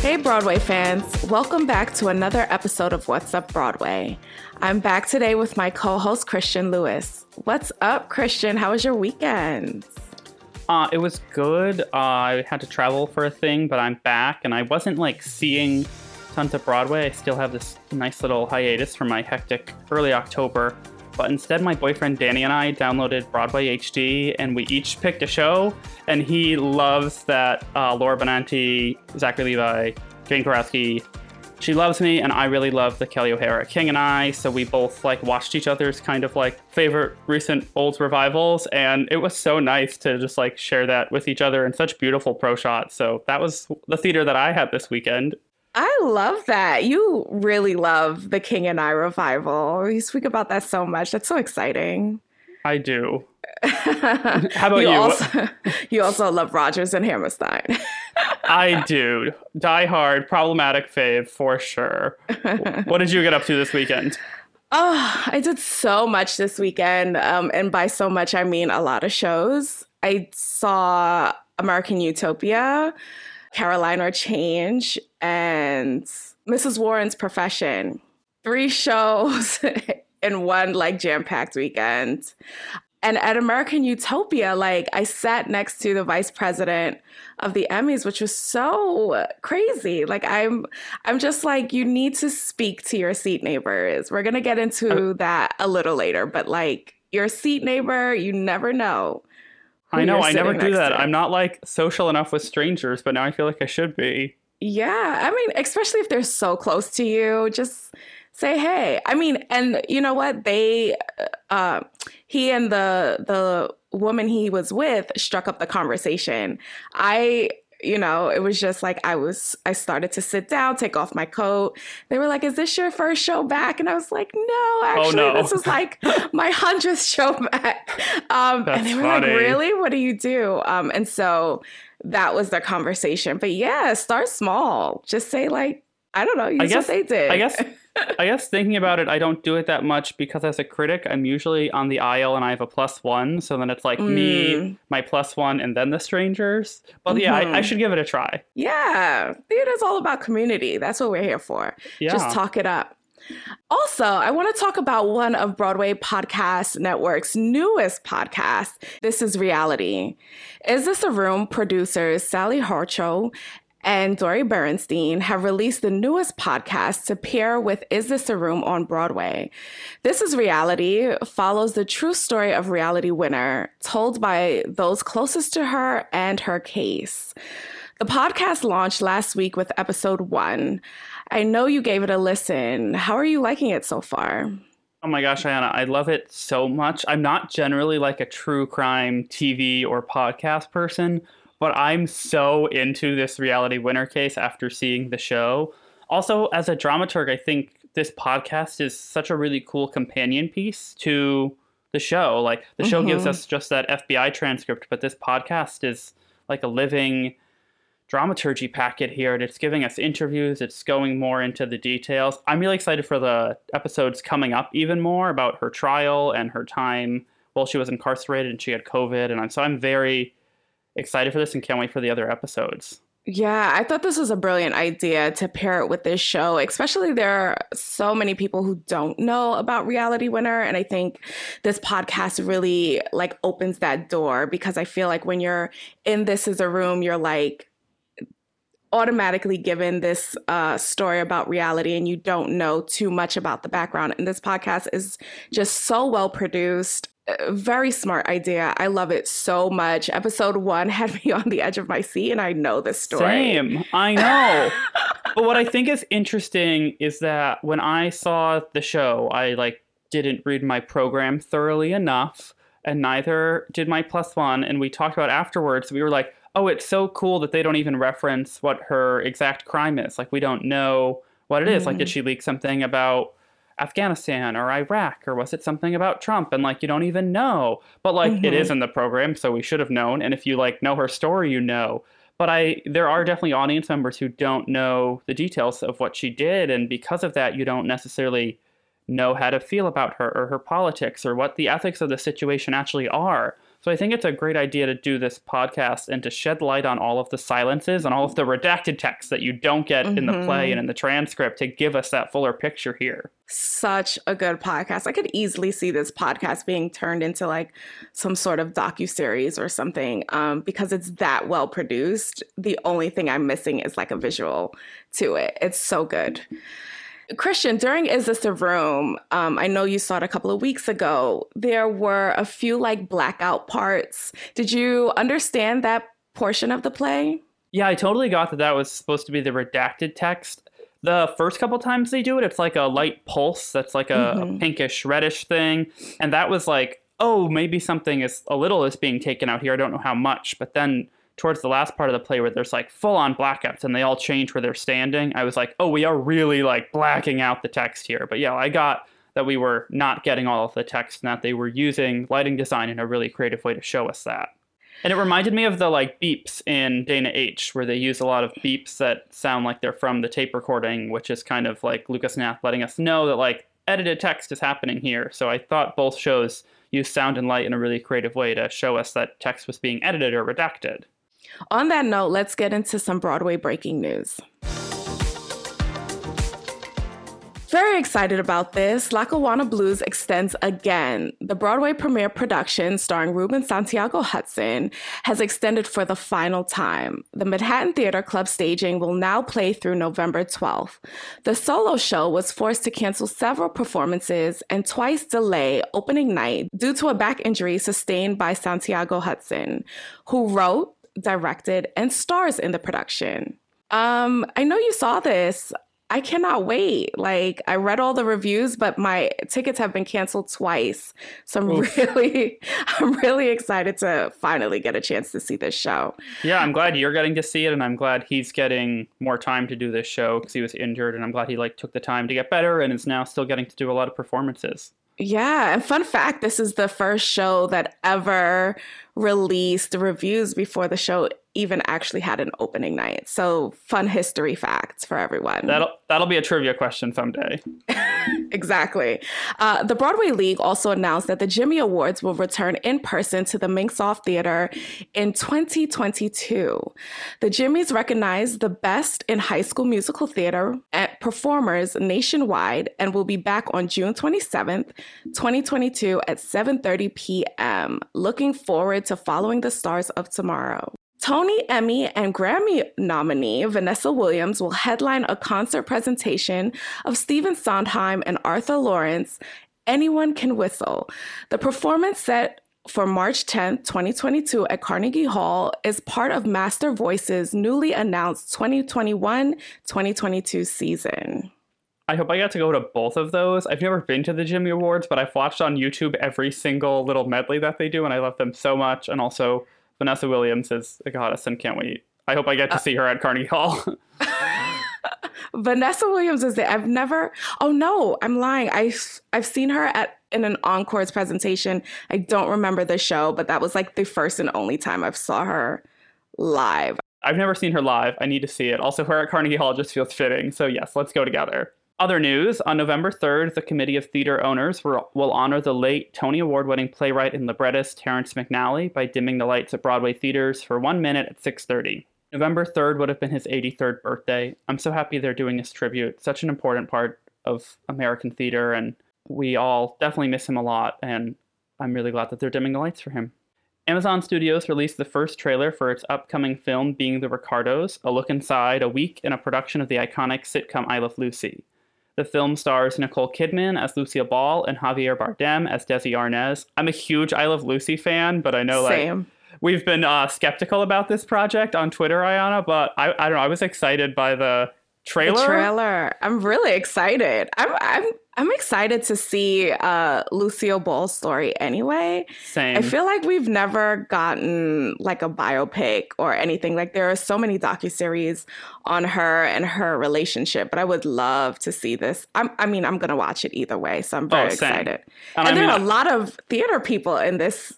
Hey Broadway fans, welcome back to another episode of What's Up Broadway. I'm back today with my co-host Christian Lewis. What's up, Christian? How was your weekend? It was good. I had to travel for a thing, but I'm back, and I wasn't like seeing tons of Broadway. I still have this nice little hiatus from my hectic early October, but instead my boyfriend Danny and I downloaded Broadway HD, and we each picked a show, and he loves that Laura Benanti, Zachary Levi, Jane Krakowski. She loves me, and I really love the Kelly O'Hara King and I, so we both like watched each other's kind of like favorite recent old revivals, and it was so nice to just like share that with each other in such beautiful pro shots. So that was the theater that I had this weekend. I love that. You really love the King and I revival. You speak about that so much. That's so exciting. I do. How about you? You also love Rodgers and Hammerstein. I do. Die hard, problematic fave for sure. What did you get up to this weekend? Oh, I did so much this weekend. And by so much, I mean a lot of shows. I saw American Utopia, Caroline Change, and Mrs. Warren's Profession. 3 shows in one like jam-packed weekend. And at American Utopia, like I sat next to the vice president of the Emmys, which was so crazy. Like I'm just like, you need to speak to your seat neighbors. We're gonna get into that a little later, but like your seat neighbor, you never know. I know, I never do that. I'm not like social enough with strangers, but now I feel like I should be. Yeah, I mean, especially if they're so close to you, just say hey. I mean, and you know what? They, he and the woman he was with struck up the conversation. It was just like I started to sit down, take off my coat. They were like, "Is this your first show back?" And I was like, "No, actually, oh, no. This is like my 100th show back." And they were funny. Like, "Really? What do you do?" And so that was their conversation. But yeah, start small. Just say like, I don't know. That's what they did. I guess thinking about it, I don't do it that much because as a critic, I'm usually on the aisle and I have a +1. So then it's like me, my +1, and then the strangers. But yeah, I should give it a try. Yeah. Theater's all about community. That's what we're here for. Yeah. Just talk it up. Also, I want to talk about one of Broadway Podcast Network's newest podcasts, This Is Reality. Is This a Room? Producers Sally Harcho and Dori Bernstein have released the newest podcast to pair with Is This a Room on Broadway. This Is Reality follows the true story of Reality Winner, told by those closest to her and her case. The podcast launched last week with episode 1. I know you gave it a listen. How are you liking it so far? Oh my gosh, Ayanna, I love it so much. I'm not generally like a true crime TV or podcast person, but I'm so into this Reality Winner case after seeing the show. Also, as a dramaturg, I think this podcast is such a really cool companion piece to the show. Like, the show gives us just that FBI transcript, but this podcast is like a living dramaturgy packet here, and it's giving us interviews. It's going more into the details. I'm really excited for the episodes coming up even more about her trial and her time while she was incarcerated and she had COVID. And I'm very excited for this and can't wait for the other episodes. Yeah, I thought this was a brilliant idea to pair it with this show, especially there are so many people who don't know about Reality Winner. And I think this podcast really like opens that door, because I feel like when you're in This Is a Room, you're like automatically given this story about reality and you don't know too much about the background. And this podcast is just so well produced. Very smart idea. I love it so much. Episode 1 had me on the edge of my seat, and I know this story. Same. I know. But what I think is interesting is that when I saw the show, I like didn't read my program thoroughly enough, and neither did my plus one. And we talked about afterwards. We were like, oh, it's so cool that they don't even reference what her exact crime is. Like, we don't know what it is. Like, did she leak something about Afghanistan or Iraq, or was it something about Trump? And like, you don't even know, but like it is in the program, so we should have known. And if you like know her story, you know. But there are definitely audience members who don't know the details of what she did, and because of that you don't necessarily know how to feel about her or her politics or what the ethics of the situation actually are. So I think it's a great idea to do this podcast and to shed light on all of the silences and all of the redacted texts that you don't get in the play and in the transcript, to give us that fuller picture here. Such a good podcast. I could easily see this podcast being turned into like some sort of docuseries or something, because it's that well produced. The only thing I'm missing is like a visual to it. It's so good. Christian, during Is This a Room, I know you saw it a couple of weeks ago, there were a few like blackout parts. Did you understand that portion of the play? Yeah, I totally got that was supposed to be the redacted text. The first couple times they do it, it's like a light pulse that's like a pinkish, reddish thing. And that was like, oh, maybe something is being taken out here. I don't know how much. But then towards the last part of the play where there's like full on blackouts and they all change where they're standing, I was like, oh, we are really like blacking out the text here. But yeah, I got that we were not getting all of the text and that they were using lighting design in a really creative way to show us that. And it reminded me of the like beeps in Dana H, where they use a lot of beeps that sound like they're from the tape recording, which is kind of like Lucas Nath letting us know that like edited text is happening here. So I thought both shows used sound and light in a really creative way to show us that text was being edited or redacted. On that note, let's get into some Broadway breaking news. Very excited about this. Lackawanna Blues extends again. The Broadway premiere production starring Ruben Santiago Hudson has extended for the final time. The Manhattan Theater Club staging will now play through November 12th. The solo show was forced to cancel several performances and twice delay opening night due to a back injury sustained by Santiago Hudson, who wrote, directed, and stars in the production. I know you saw this. I cannot wait. Like, I read all the reviews, but my tickets have been canceled twice. So I'm really excited to finally get a chance to see this show. Yeah, I'm glad you're getting to see it, and I'm glad he's getting more time to do this show because he was injured, and I'm glad he like took the time to get better and is now still getting to do a lot of performances. Yeah. And fun fact, this is the first show that ever released reviews before the show even actually had an opening night. So fun history facts for everyone. That'll be a trivia question someday. Exactly. The Broadway League also announced that the Jimmy Awards will return in person to the Minxoff Theater in 2022. The Jimmys recognize the best in high school musical theater at performers nationwide and will be back on June 27th, 2022 at 7:30 p.m. Looking forward to following the stars of tomorrow. Tony, Emmy, and Grammy nominee Vanessa Williams will headline a concert presentation of Stephen Sondheim and Arthur Lawrence, Anyone Can Whistle. The performance set for March 10th, 2022 at Carnegie Hall is part of Master Voice's newly announced 2021-2022 season. I hope I got to go to both of those. I've never been to the Jimmy Awards, but I've watched on YouTube every single little medley that they do, and I love them so much. And also, Vanessa Williams is a goddess and can't wait. I hope I get to see her at Carnegie Hall. Vanessa Williams is there. I'm lying. I've seen her in an Encores presentation. I don't remember the show, but that was like the first and only time I've saw her live. I've never seen her live. I need to see it. Also, her at Carnegie Hall just feels fitting. So yes, let's go together. Other news, on November 3rd, the Committee of Theater Owners will honor the late Tony Award-winning playwright and librettist Terrence McNally by dimming the lights at Broadway theaters for 1 minute at 6:30. November 3rd would have been his 83rd birthday. I'm so happy they're doing this tribute. Such an important part of American theater, and we all definitely miss him a lot, and I'm really glad that they're dimming the lights for him. Amazon Studios released the first trailer for its upcoming film, Being the Ricardos, a look inside a week in a production of the iconic sitcom I Love Lucy. The film stars Nicole Kidman as Lucille Ball and Javier Bardem as Desi Arnaz. I'm a huge I Love Lucy fan, but I know like we've been skeptical about this project on Twitter, Ayana, but I don't know. I was excited by the trailer. The trailer. I'm really excited. I'm excited to see Lucille Ball's story anyway. Same. I feel like we've never gotten like a biopic or anything. Like there are so many docuseries on her and her relationship, but I would love to see this. I'm going to watch it either way, so I'm very excited. And there are a lot of theater people in this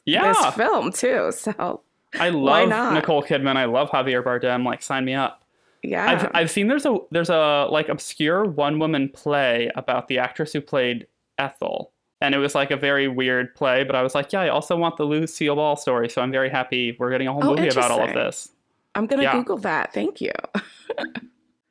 film too, so I love Nicole Kidman. I love Javier Bardem. Like, sign me up. Yeah. I've seen there's a like obscure one woman play about the actress who played Ethel, and it was like a very weird play, but I was like, yeah, I also want the Lucille Ball story, so I'm very happy we're getting a whole movie about all of this. I'm gonna Google that. Thank you.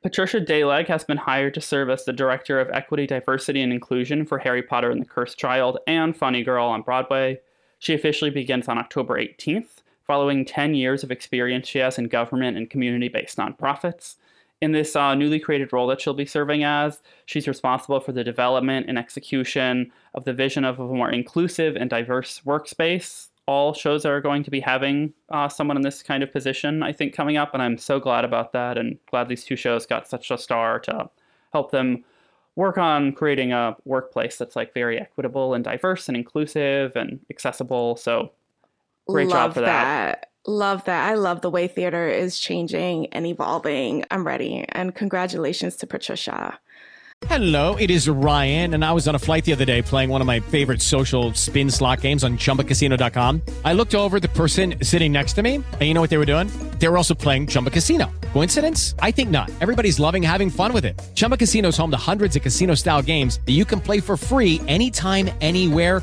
Patricia Daleg has been hired to serve as the director of equity, diversity, and inclusion for Harry Potter and the Cursed Child and Funny Girl on Broadway. She officially begins on October 18th. Following 10 years of experience she has in government and community-based nonprofits. In this newly created role that she'll be serving as, she's responsible for the development and execution of the vision of a more inclusive and diverse workspace. All shows are going to be having someone in this kind of position, I think, coming up, and I'm so glad about that, and glad these two shows got such a star to help them work on creating a workplace that's like very equitable and diverse and inclusive and accessible, so... Great job for that. Love that. I love the way theater is changing and evolving. I'm ready. And congratulations to Patricia. Hello, it is Ryan, and I was on a flight the other day playing one of my favorite social spin slot games on ChumbaCasino.com. I looked over at the person sitting next to me, and you know what they were doing? They were also playing Chumba Casino. Coincidence? I think not. Everybody's loving having fun with it. Chumba Casino is home to hundreds of casino-style games that you can play for free anytime, anywhere,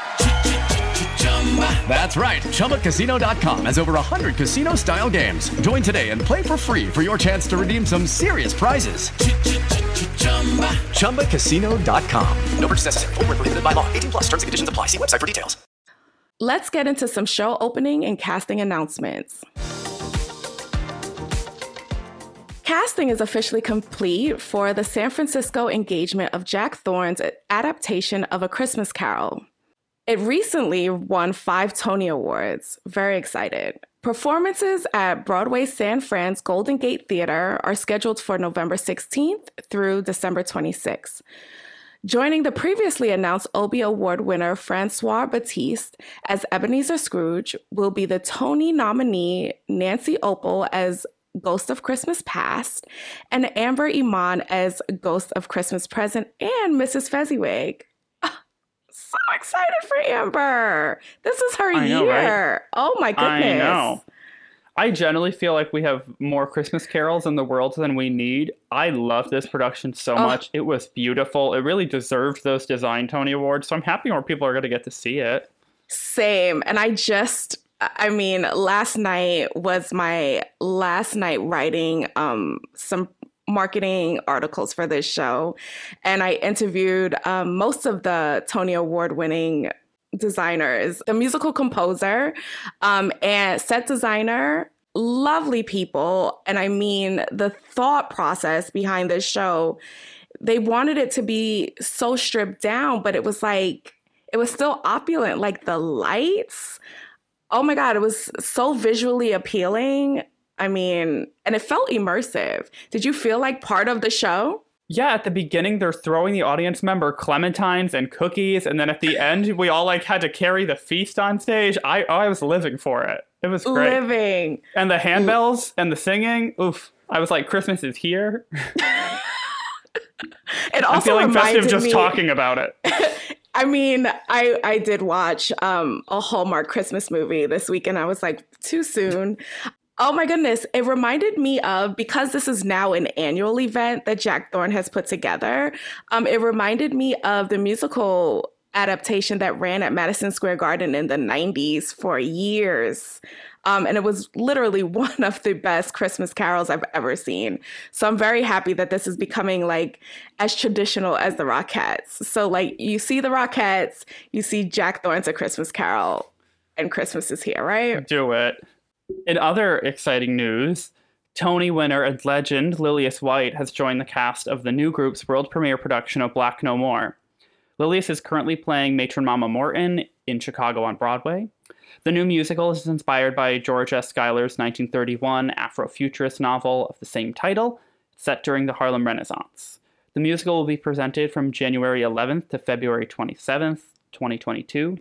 That's right. ChumbaCasino.com has over 100 casino-style games. Join today and play for free for your chance to redeem some serious prizes. ChumbaCasino.com. No purchase necessary. Void where prohibited by law. 18+. Terms and conditions apply. See website for details. Let's get into some show opening and casting announcements. Casting is officially complete for the San Francisco engagement of Jack Thorne's adaptation of A Christmas Carol. It recently won 5 Tony Awards. Very excited. Performances at Broadway San Fran's Golden Gate Theater are scheduled for November 16th through December 26th. Joining the previously announced Obie Award winner Francois Batiste as Ebenezer Scrooge will be the Tony nominee Nancy Opel as Ghost of Christmas Past and Amber Iman as Ghost of Christmas Present and Mrs. Fezziwig. So excited for Amber. This is her year. Right? Oh, my goodness. I know. I generally feel like we have more Christmas carols in the world than we need. I love this production so much. It was beautiful. It really deserved those Design Tony Awards. So I'm happy more people are going to get to see it. Same. And last night was my last night writing some marketing articles for this show, and I interviewed most of the Tony Award winning designers, the musical composer and set designer, lovely people. And I mean, the thought process behind this show, they wanted it to be so stripped down, but it was like, it was still opulent, like the lights. Oh my God, it was so visually appealing. I mean, and it felt immersive. Did you feel like part of the show? Yeah, at the beginning, they're throwing the audience member clementines and cookies. And then at the end, we all like had to carry the feast on stage. I was living for it. It was great. Living. And the handbells and the singing. Oof. I was like, Christmas is here. It also I'm feeling reminded festive just me, talking about it. I mean, I did watch a Hallmark Christmas movie this week, and I was like, too soon. Oh my goodness. It reminded me of, because this is now an annual event that Jack Thorne has put together, it reminded me of the musical adaptation that ran at Madison Square Garden in the 90s for years. And it was literally one of the best Christmas carols I've ever seen. So I'm very happy that this is becoming like as traditional as the Rockettes. So like you see the Rockettes, you see Jack Thorne's A Christmas Carol, and Christmas is here, right? Do it. In other exciting news, Tony winner and legend Lillias White has joined the cast of the New Group's world premiere production of Black No More. Lillias is currently playing matron Mama Morton in Chicago on Broadway. The new musical is inspired by George S. Schuyler's 1931 Afrofuturist novel of the same title, set during the Harlem Renaissance. The musical will be presented from January 11th to February 27th, 2022.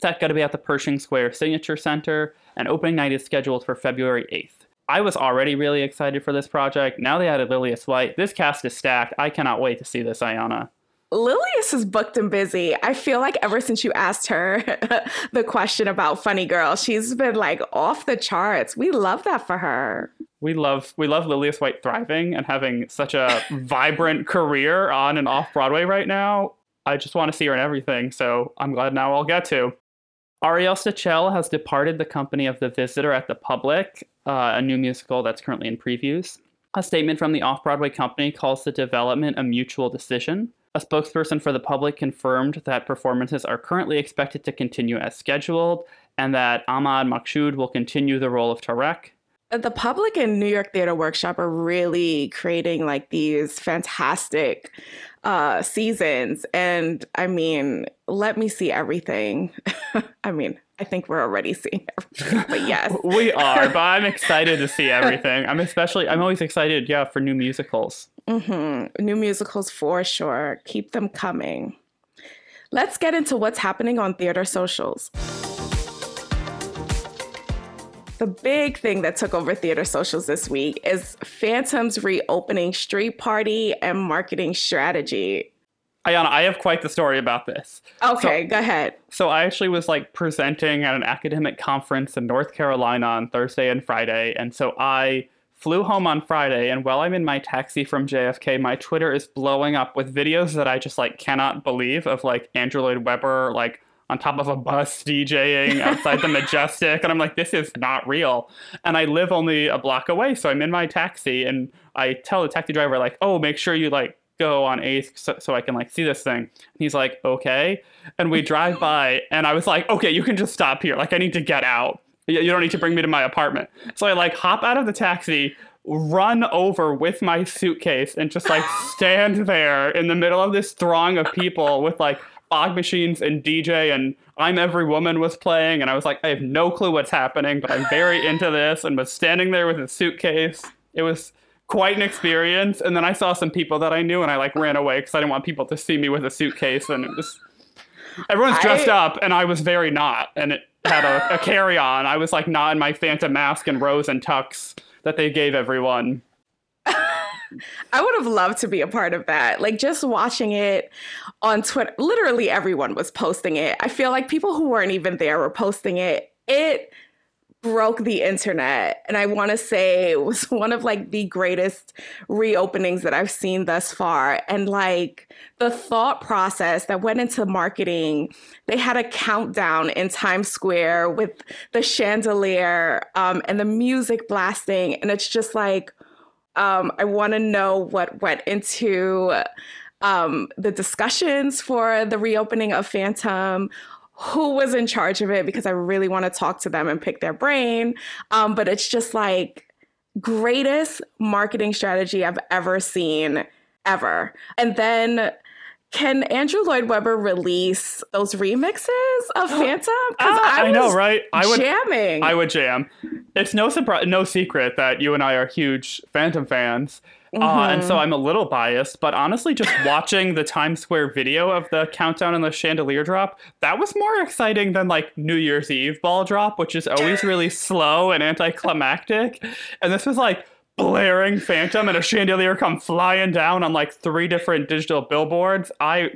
That's going to be at the Pershing Square Signature Center, and opening night is scheduled for February 8th. I was already really excited for this project. Now they added Lillias White. This cast is stacked. I cannot wait to see this, Ayanna. Lillias is booked and busy. I feel like ever since you asked her the question about Funny Girl, she's been like off the charts. We love that for her. We love Lillias White thriving and having such a vibrant career on and off Broadway right now. I just want to see her in everything, so I'm glad now I'll get to. Arielle Sichel has departed the company of The Visitor at The Public, a new musical that's currently in previews. A statement from the off-Broadway company calls the development a mutual decision. A spokesperson for The Public confirmed that performances are currently expected to continue as scheduled, and that Ahmad Makhshud will continue the role of Tarek. The Public and New York Theater Workshop are really creating like these fantastic seasons. And I mean, let me see everything. I mean, I think we're already seeing everything, but yes. We are, but I'm excited to see everything. I'm always excited, yeah, for new musicals. Mm-hmm. New musicals for sure. Keep them coming. Let's get into what's happening on theater socials. The big thing that took over theater socials this week is Phantom's reopening street party and marketing strategy. Ayanna, I have quite the story about this. Okay, go ahead. So I actually was like presenting at an academic conference in North Carolina on Thursday and Friday. And so I flew home on Friday. And while I'm in my taxi from JFK, my Twitter is blowing up with videos that I just like cannot believe of like Andrew Lloyd Webber, like on top of a bus DJing outside the Majestic. And I'm like, this is not real. And I live only a block away. So I'm in my taxi and I tell the taxi driver, like, oh, make sure you like go on 8th so I can like see this thing. And he's like, okay. And we drive by and I was like, okay, you can just stop here. Like I need to get out. You don't need to bring me to my apartment. So I like hop out of the taxi, run over with my suitcase and just like stand there in the middle of this throng of people with like fog machines and DJ and I'm Every Woman was playing. And I was like, I have no clue what's happening, but I'm very into this, and was standing there with a suitcase. It was quite an experience. And then I saw some people that I knew and I like ran away because I didn't want people to see me with a suitcase. And it was, everyone's dressed up and I was very not. And it had a carry on. I was like not in my Phantom mask and rose and tux that they gave everyone. I would have loved to be a part of that. Like just watching it on Twitter, literally everyone was posting it. I feel like people who weren't even there were posting it. It broke the internet. And I want to say it was one of like the greatest reopenings that I've seen thus far. And like the thought process that went into marketing, they had a countdown in Times Square with the chandelier and the music blasting. And it's just like, I want to know what went into the discussions for the reopening of Phantom, who was in charge of it, because I really want to talk to them and pick their brain. But it's just like greatest marketing strategy I've ever seen, ever. And then can Andrew Lloyd Webber release those remixes of Phantom? Because I know, right? I would jam. It's no surprise, no secret that you and I are huge Phantom fans. Mm-hmm. And so I'm a little biased, but honestly, just watching the Times Square video of the countdown and the chandelier drop, that was more exciting than like New Year's Eve ball drop, which is always really slow and anticlimactic. And this was like blaring Phantom and a chandelier come flying down on like 3 different digital billboards. I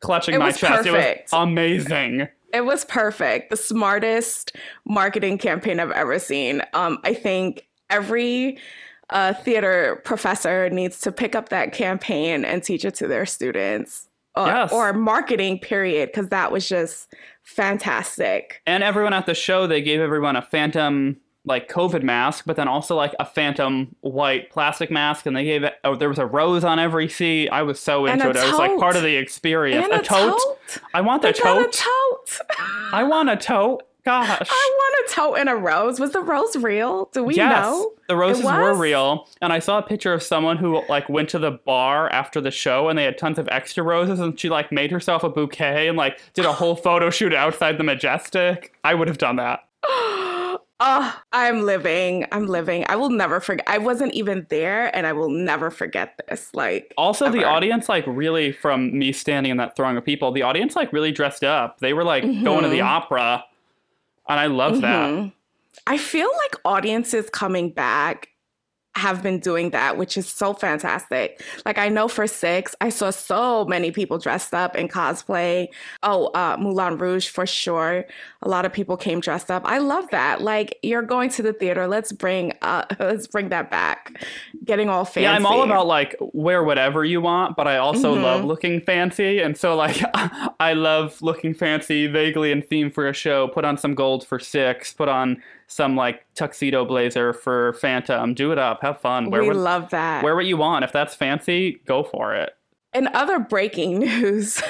clutching my chest. Perfect. It was amazing. It was perfect. The smartest marketing campaign I've ever seen. I think every theater professor needs to pick up that campaign and teach it to their students. Yes. Or marketing, period, because that was just fantastic. And everyone at the show, they gave everyone a Phantom like COVID mask, but then also like a Phantom white plastic mask, and they gave it. Oh, there was a rose on every seat. I was so into it. It was like part of the experience. And a tote. I want the tote. I want a tote. Gosh. I want a tote and a rose. Was the rose real? Do we know? Yes, the roses were real. And I saw a picture of someone who like went to the bar after the show and they had tons of extra roses, and she like made herself a bouquet and like did a whole photo shoot outside the Majestic. I would have done that. Oh, I'm living. I will never forget. I wasn't even there, and I will never forget this. Like, also ever. The audience, like, really, from me standing in that throng of people, the audience, like, really dressed up. They were, like, going to the opera, and I love that. I feel like audiences coming back have been doing that, which is so fantastic. Like, I know for Six, I saw so many people dressed up in cosplay. Moulin Rouge, for sure. A lot of people came dressed up. I love that. Like, you're going to the theater. Let's bring that back. Getting all fancy. Yeah, I'm all about, like, wear whatever you want, but I also love looking fancy. And so, like, I love looking fancy, vaguely in theme for a show. Put on some gold for Six. Put on some, like, tuxedo blazer for Phantom. Do it up. Have fun. Love that. Wear what you want. If that's fancy, go for it. In other breaking news,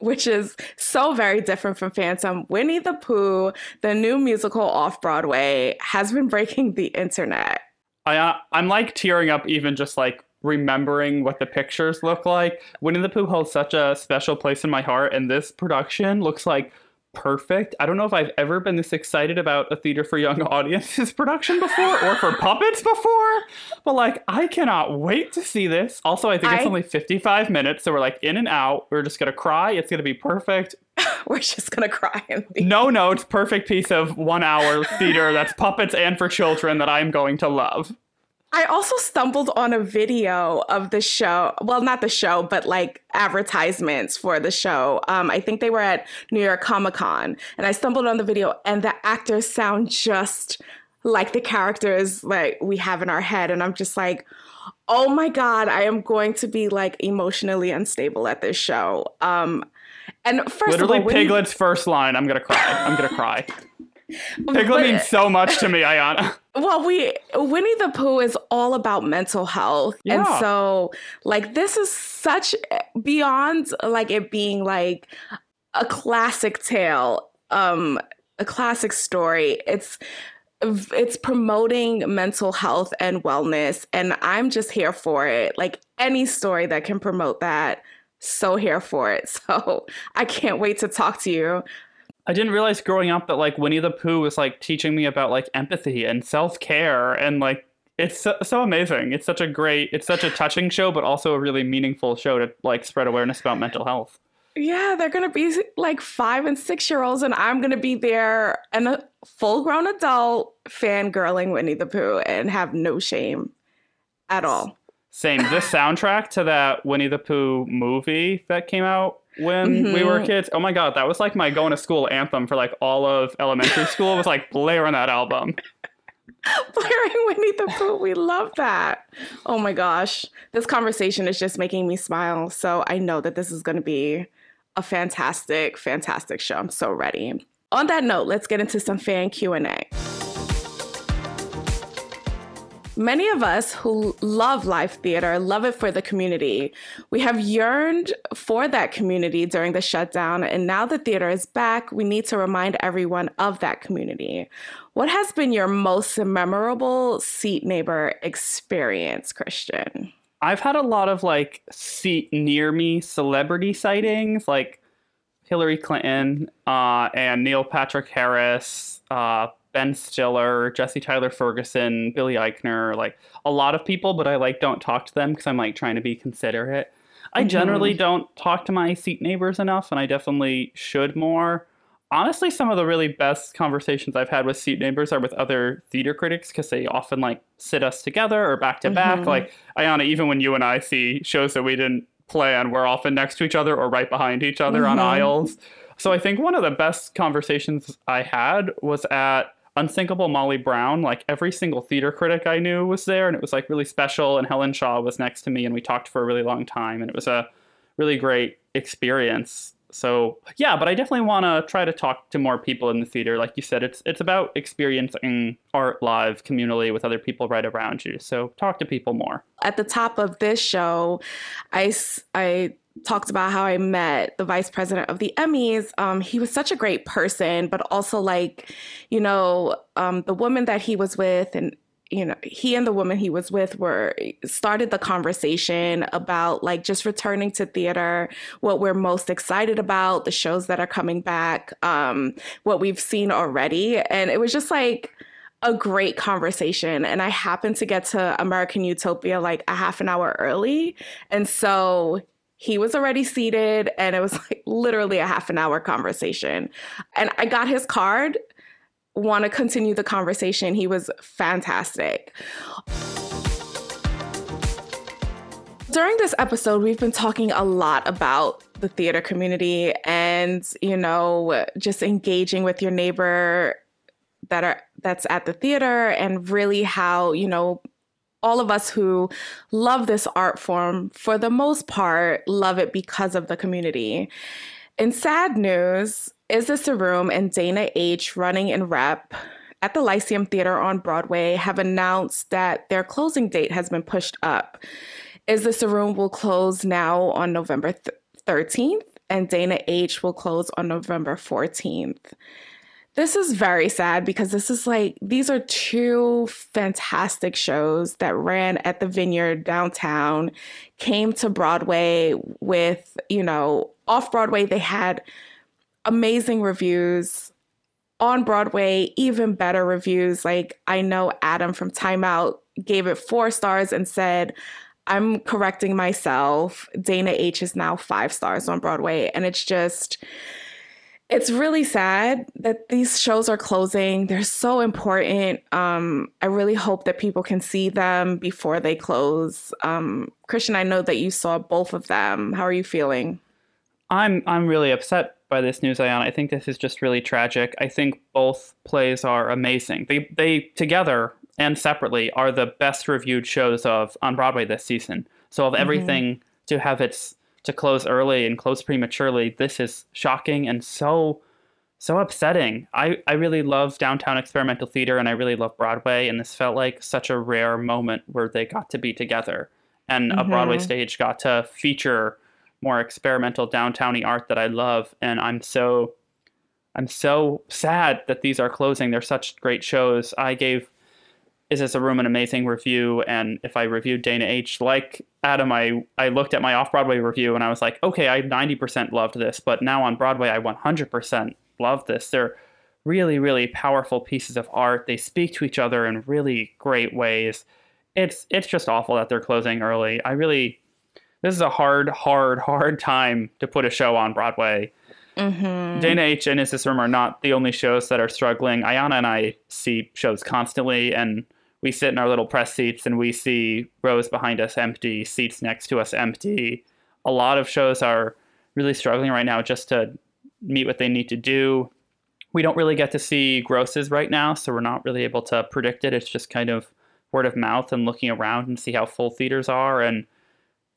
which is so very different from Phantom, Winnie the Pooh, the new musical off-Broadway, has been breaking the internet. I'm like tearing up even just like remembering what the pictures look like. Winnie the Pooh holds such a special place in my heart, and this production looks like perfect. I don't know if I've ever been this excited about a theater for young audiences production before, or for puppets before, but like I cannot wait to see this. Also, I think it's only 55 minutes, so we're like in and out. We're just gonna cry. It's gonna be perfect. We're just gonna cry and leave. No notes, perfect piece of 1 hour theater that's puppets and for children that I'm going to love. I also stumbled on a video of the show. Well, not the show, but like advertisements for the show. I think they were at New York Comic-Con, and I stumbled on the video, and the actors sound just like the characters like we have in our head. And I'm just like, oh my God, I am going to be like emotionally unstable at this show. And first literally of all, Piglet's first line, I'm going to cry. I'm going to cry. Piglet means so much to me, Ayana. Well, Winnie the Pooh is all about mental health. Yeah. And so, like, this is such beyond, like, it being, like, a classic tale, a classic story. It's promoting mental health and wellness, and I'm just here for it. Like, any story that can promote that, so here for it. So I can't wait to talk to you. I didn't realize growing up that, like, Winnie the Pooh was, like, teaching me about, like, empathy and self-care. And, like, it's so amazing. It's such a great, it's such a touching show, but also a really meaningful show to, like, spread awareness about mental health. Yeah, they're going to be, like, 5 and 6-year-olds, and I'm going to be there and a full-grown adult fangirling Winnie the Pooh and have no shame at all. Same. This soundtrack to that Winnie the Pooh movie that came out when we were kids, oh my God, that was like my going to school anthem for like all of elementary school. Was like blaring that album. Blaring Winnie the Pooh, we love that. Oh my gosh, this conversation is just making me smile. So I know that this is going to be a fantastic, fantastic show. I'm so ready. On that note, let's get into some fan Q&A. Many of us who love live theater love it for the community. We have yearned for that community during the shutdown, and now the theater is back. We need to remind everyone of that community. What has been your most memorable seat neighbor experience, Christian? I've had a lot of like seat near me celebrity sightings, like Hillary Clinton and Neil Patrick Harris, Ben Stiller, Jesse Tyler Ferguson, Billy Eichner, like a lot of people, but I like don't talk to them because I'm like trying to be considerate. I generally don't talk to my seat neighbors enough, and I definitely should more. honestly, some of the really best conversations I've had with seat neighbors are with other theater critics, because they often like sit us together or back to back. Like, Ayanna, even when you and I see shows that we didn't play on, we're often next to each other or right behind each other on aisles. So I think one of the best conversations I had was at Unsinkable Molly Brown. Like, every single theater critic I knew was there, and it was like really special. And Helen Shaw was next to me, and we talked for a really long time, and it was a really great experience. So yeah, but I definitely want to try to talk to more people in the theater. Like you said, it's about experiencing art live communally with other people right around you. So talk to people more. At the top of this show, I talked about how I met the vice president of the Emmys. He was such a great person, but also like, you know, the woman that he was with, and you know, he and the woman he was with started the conversation about like just returning to theater, what we're most excited about, the shows that are coming back, what we've seen already. And it was just like a great conversation. And I happened to get to American Utopia like a half an hour early. And so he was already seated, and it was like literally a half an hour conversation. And I got his card. Want to continue the conversation. He was fantastic. During this episode, we've been talking a lot about the theater community and, you know, just engaging with your neighbor that's at the theater, and really how, you know, all of us who love this art form, for the most part, love it because of the community. In sad news, Is This a Room and Dana H, running in rep at the Lyceum Theater on Broadway, have announced that their closing date has been pushed up. Is This a Room will close now on November 13th, and Dana H will close on November 14th. This is very sad, because this is like, these are two fantastic shows that ran at the Vineyard downtown, came to Broadway with, you know, off Broadway, they had amazing reviews. On Broadway, even better reviews. Like, I know Adam from Time Out gave it 4 stars and said, I'm correcting myself, Dana H is now 5 stars on Broadway. And it's just, it's really sad that these shows are closing. They're so important. I really hope that people can see them before they close. Christian, I know that you saw both of them. How are you feeling? I'm really upset by this news, Ayanna. I think this is just really tragic. I think both plays are amazing. They together and separately are the best reviewed shows on Broadway this season. So of everything, to have it to close early and close prematurely, this is shocking and so upsetting. I really love downtown experimental theater, and I really love Broadway, and this felt like such a rare moment where they got to be together, and a Broadway stage got to feature more experimental downtown-y art that I love. And I'm so sad that these are closing. They're such great shows. I gave Is This a Room an amazing review, and if I reviewed Dana H like Adam, I looked at my off-Broadway review and I was like, okay, I 90% loved this, but now on Broadway I 100% love this. They're really, really powerful pieces of art. They speak to each other in really great ways. It's just awful that they're closing early. This is a hard time to put a show on Broadway. Dana H and Is This Room are not the only shows that are struggling. Ayanna and I see shows constantly, and we sit in our little press seats and we see rows behind us empty, seats next to us empty. A lot of shows are really struggling right now just to meet what they need to do. We don't really get to see grosses right now, so we're not really able to predict it. It's just kind of word of mouth and looking around and see how full theaters are, and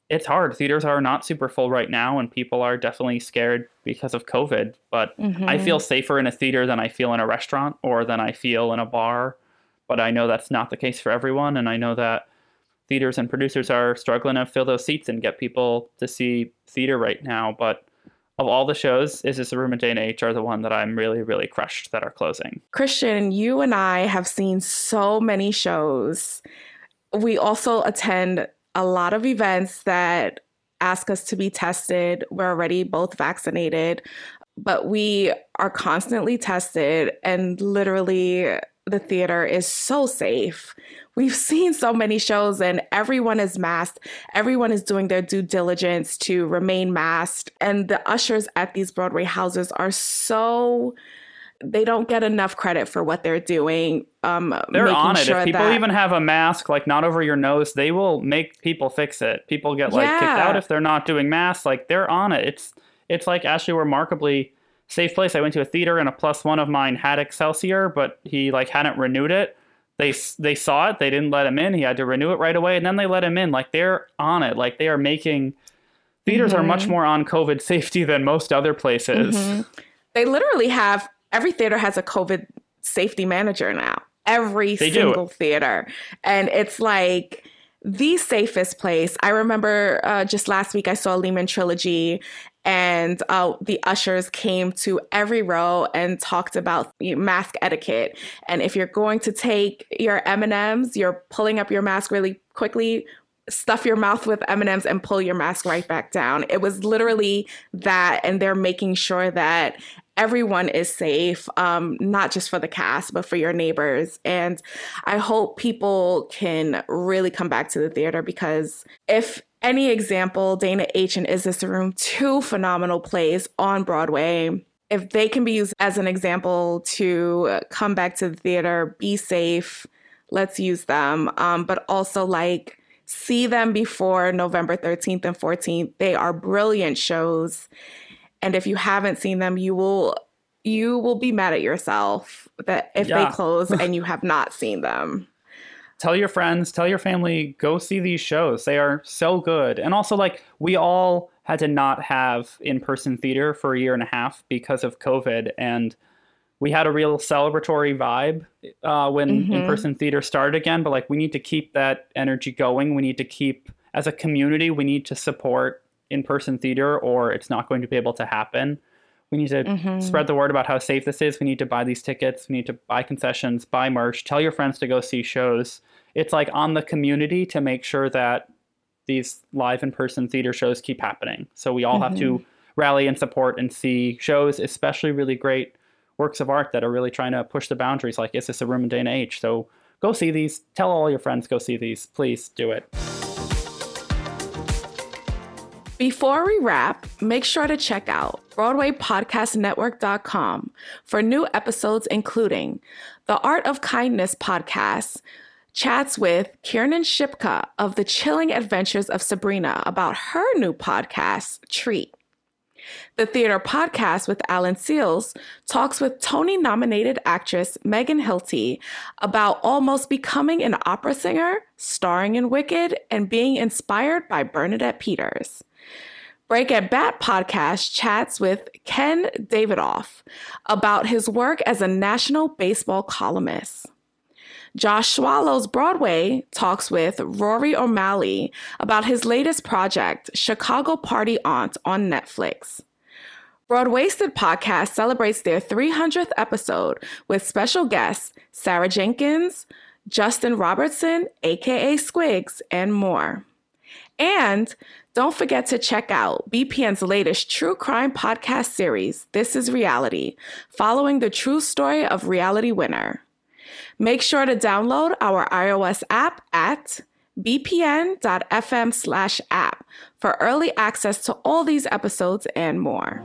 it's hard. Theaters are not super full right now, and people are definitely scared because of COVID. But I feel safer in a theater than I feel in a restaurant or than I feel in a bar. But I know that's not the case for everyone. And I know that theaters and producers are struggling to fill those seats and get people to see theater right now. But of all the shows, Is This a Room and Dana H are the one that I'm really, really crushed that are closing. Christian, you and I have seen so many shows. We also attend a lot of events that ask us to be tested. We're already both vaccinated, but we are constantly tested, and literally the theater is so safe. We've seen so many shows and everyone is masked. Everyone is doing their due diligence to remain masked. And the ushers at these Broadway houses are so, they don't get enough credit for what they're doing. They're on it. Sure, if people even have a mask, like not over your nose, they will make people fix it. People get like kicked out if they're not doing masks. Like they're on it. It's like actually remarkably safe place. I went to a theater and a +1 of mine had Excelsior, but he like hadn't renewed it. They saw it. They didn't let him in. He had to renew it right away. And then they let him in. Like they're on it. Like they are making theaters are much more on COVID safety than most other places. They literally have every theater has a COVID safety manager now. Every single theater. And it's like the safest place. I remember just last week I saw Lehman Trilogy and the ushers came to every row and talked about mask etiquette. And if you're going to take your M&Ms, you're pulling up your mask really quickly, stuff your mouth with M&Ms and pull your mask right back down. It was literally that. And they're making sure that everyone is safe, not just for the cast, but for your neighbors. And I hope people can really come back to the theater because if any example, Dana H and Is This a Room, two phenomenal plays on Broadway, if they can be used as an example to come back to the theater, be safe, let's use them. But also like see them before November 13th and 14th. They are brilliant shows. And if you haven't seen them, you will be mad at yourself that if they close and you have not seen them. Tell your friends, tell your family, go see these shows. They are so good. And also, like, we all had to not have in-person theater for a year and a half because of COVID. And we had a real celebratory vibe when in-person theater started again. But, like, we need to keep that energy going. We need to keep, as a community, we need to support in-person theater or it's not going to be able to happen. We need to spread the word about how safe this is. We need to buy these tickets. We need to buy concessions, buy merch, tell your friends to go see shows. It's like on the community to make sure that these live in-person theater shows keep happening. So we all have to rally and support and see shows, especially really great works of art that are really trying to push the boundaries. Like, Is This a Room and Dana H? So go see these. Tell all your friends, go see these. Please do it. Before we wrap, make sure to check out BroadwayPodcastNetwork.com for new episodes, including the Art of Kindness podcast chats with Kiernan Shipka of The Chilling Adventures of Sabrina about her new podcast, Treat. The Theater Podcast with Alan Seals talks with Tony-nominated actress Megan Hilty about almost becoming an opera singer, starring in Wicked, and being inspired by Bernadette Peters. Break at Bat podcast chats with Ken Davidoff about his work as a national baseball columnist. Josh Swallow's Broadway talks with Rory O'Malley about his latest project, Chicago Party Aunt, on Netflix. Broadwasted podcast celebrates their 300th episode with special guests Sarah Jenkins, Justin Robertson, aka Squigs, and more. And don't forget to check out BPN's latest true crime podcast series, This Is Reality, following the true story of Reality Winner. Make sure to download our iOS app at bpn.fm/app for early access to all these episodes and more.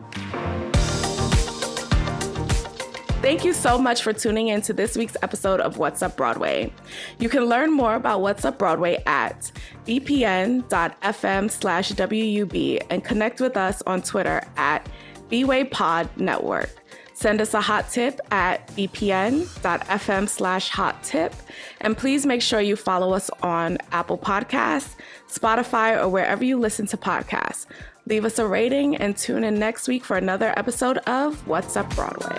Thank you so much for tuning in to this week's episode of What's Up Broadway. You can learn more about What's Up Broadway at bpn.fm/WUB and connect with us on Twitter at BWayPodNetwork. Send us a hot tip at bpn.fm/hottip. And please make sure you follow us on Apple Podcasts, Spotify, or wherever you listen to podcasts. Leave us a rating and tune in next week for another episode of What's Up Broadway.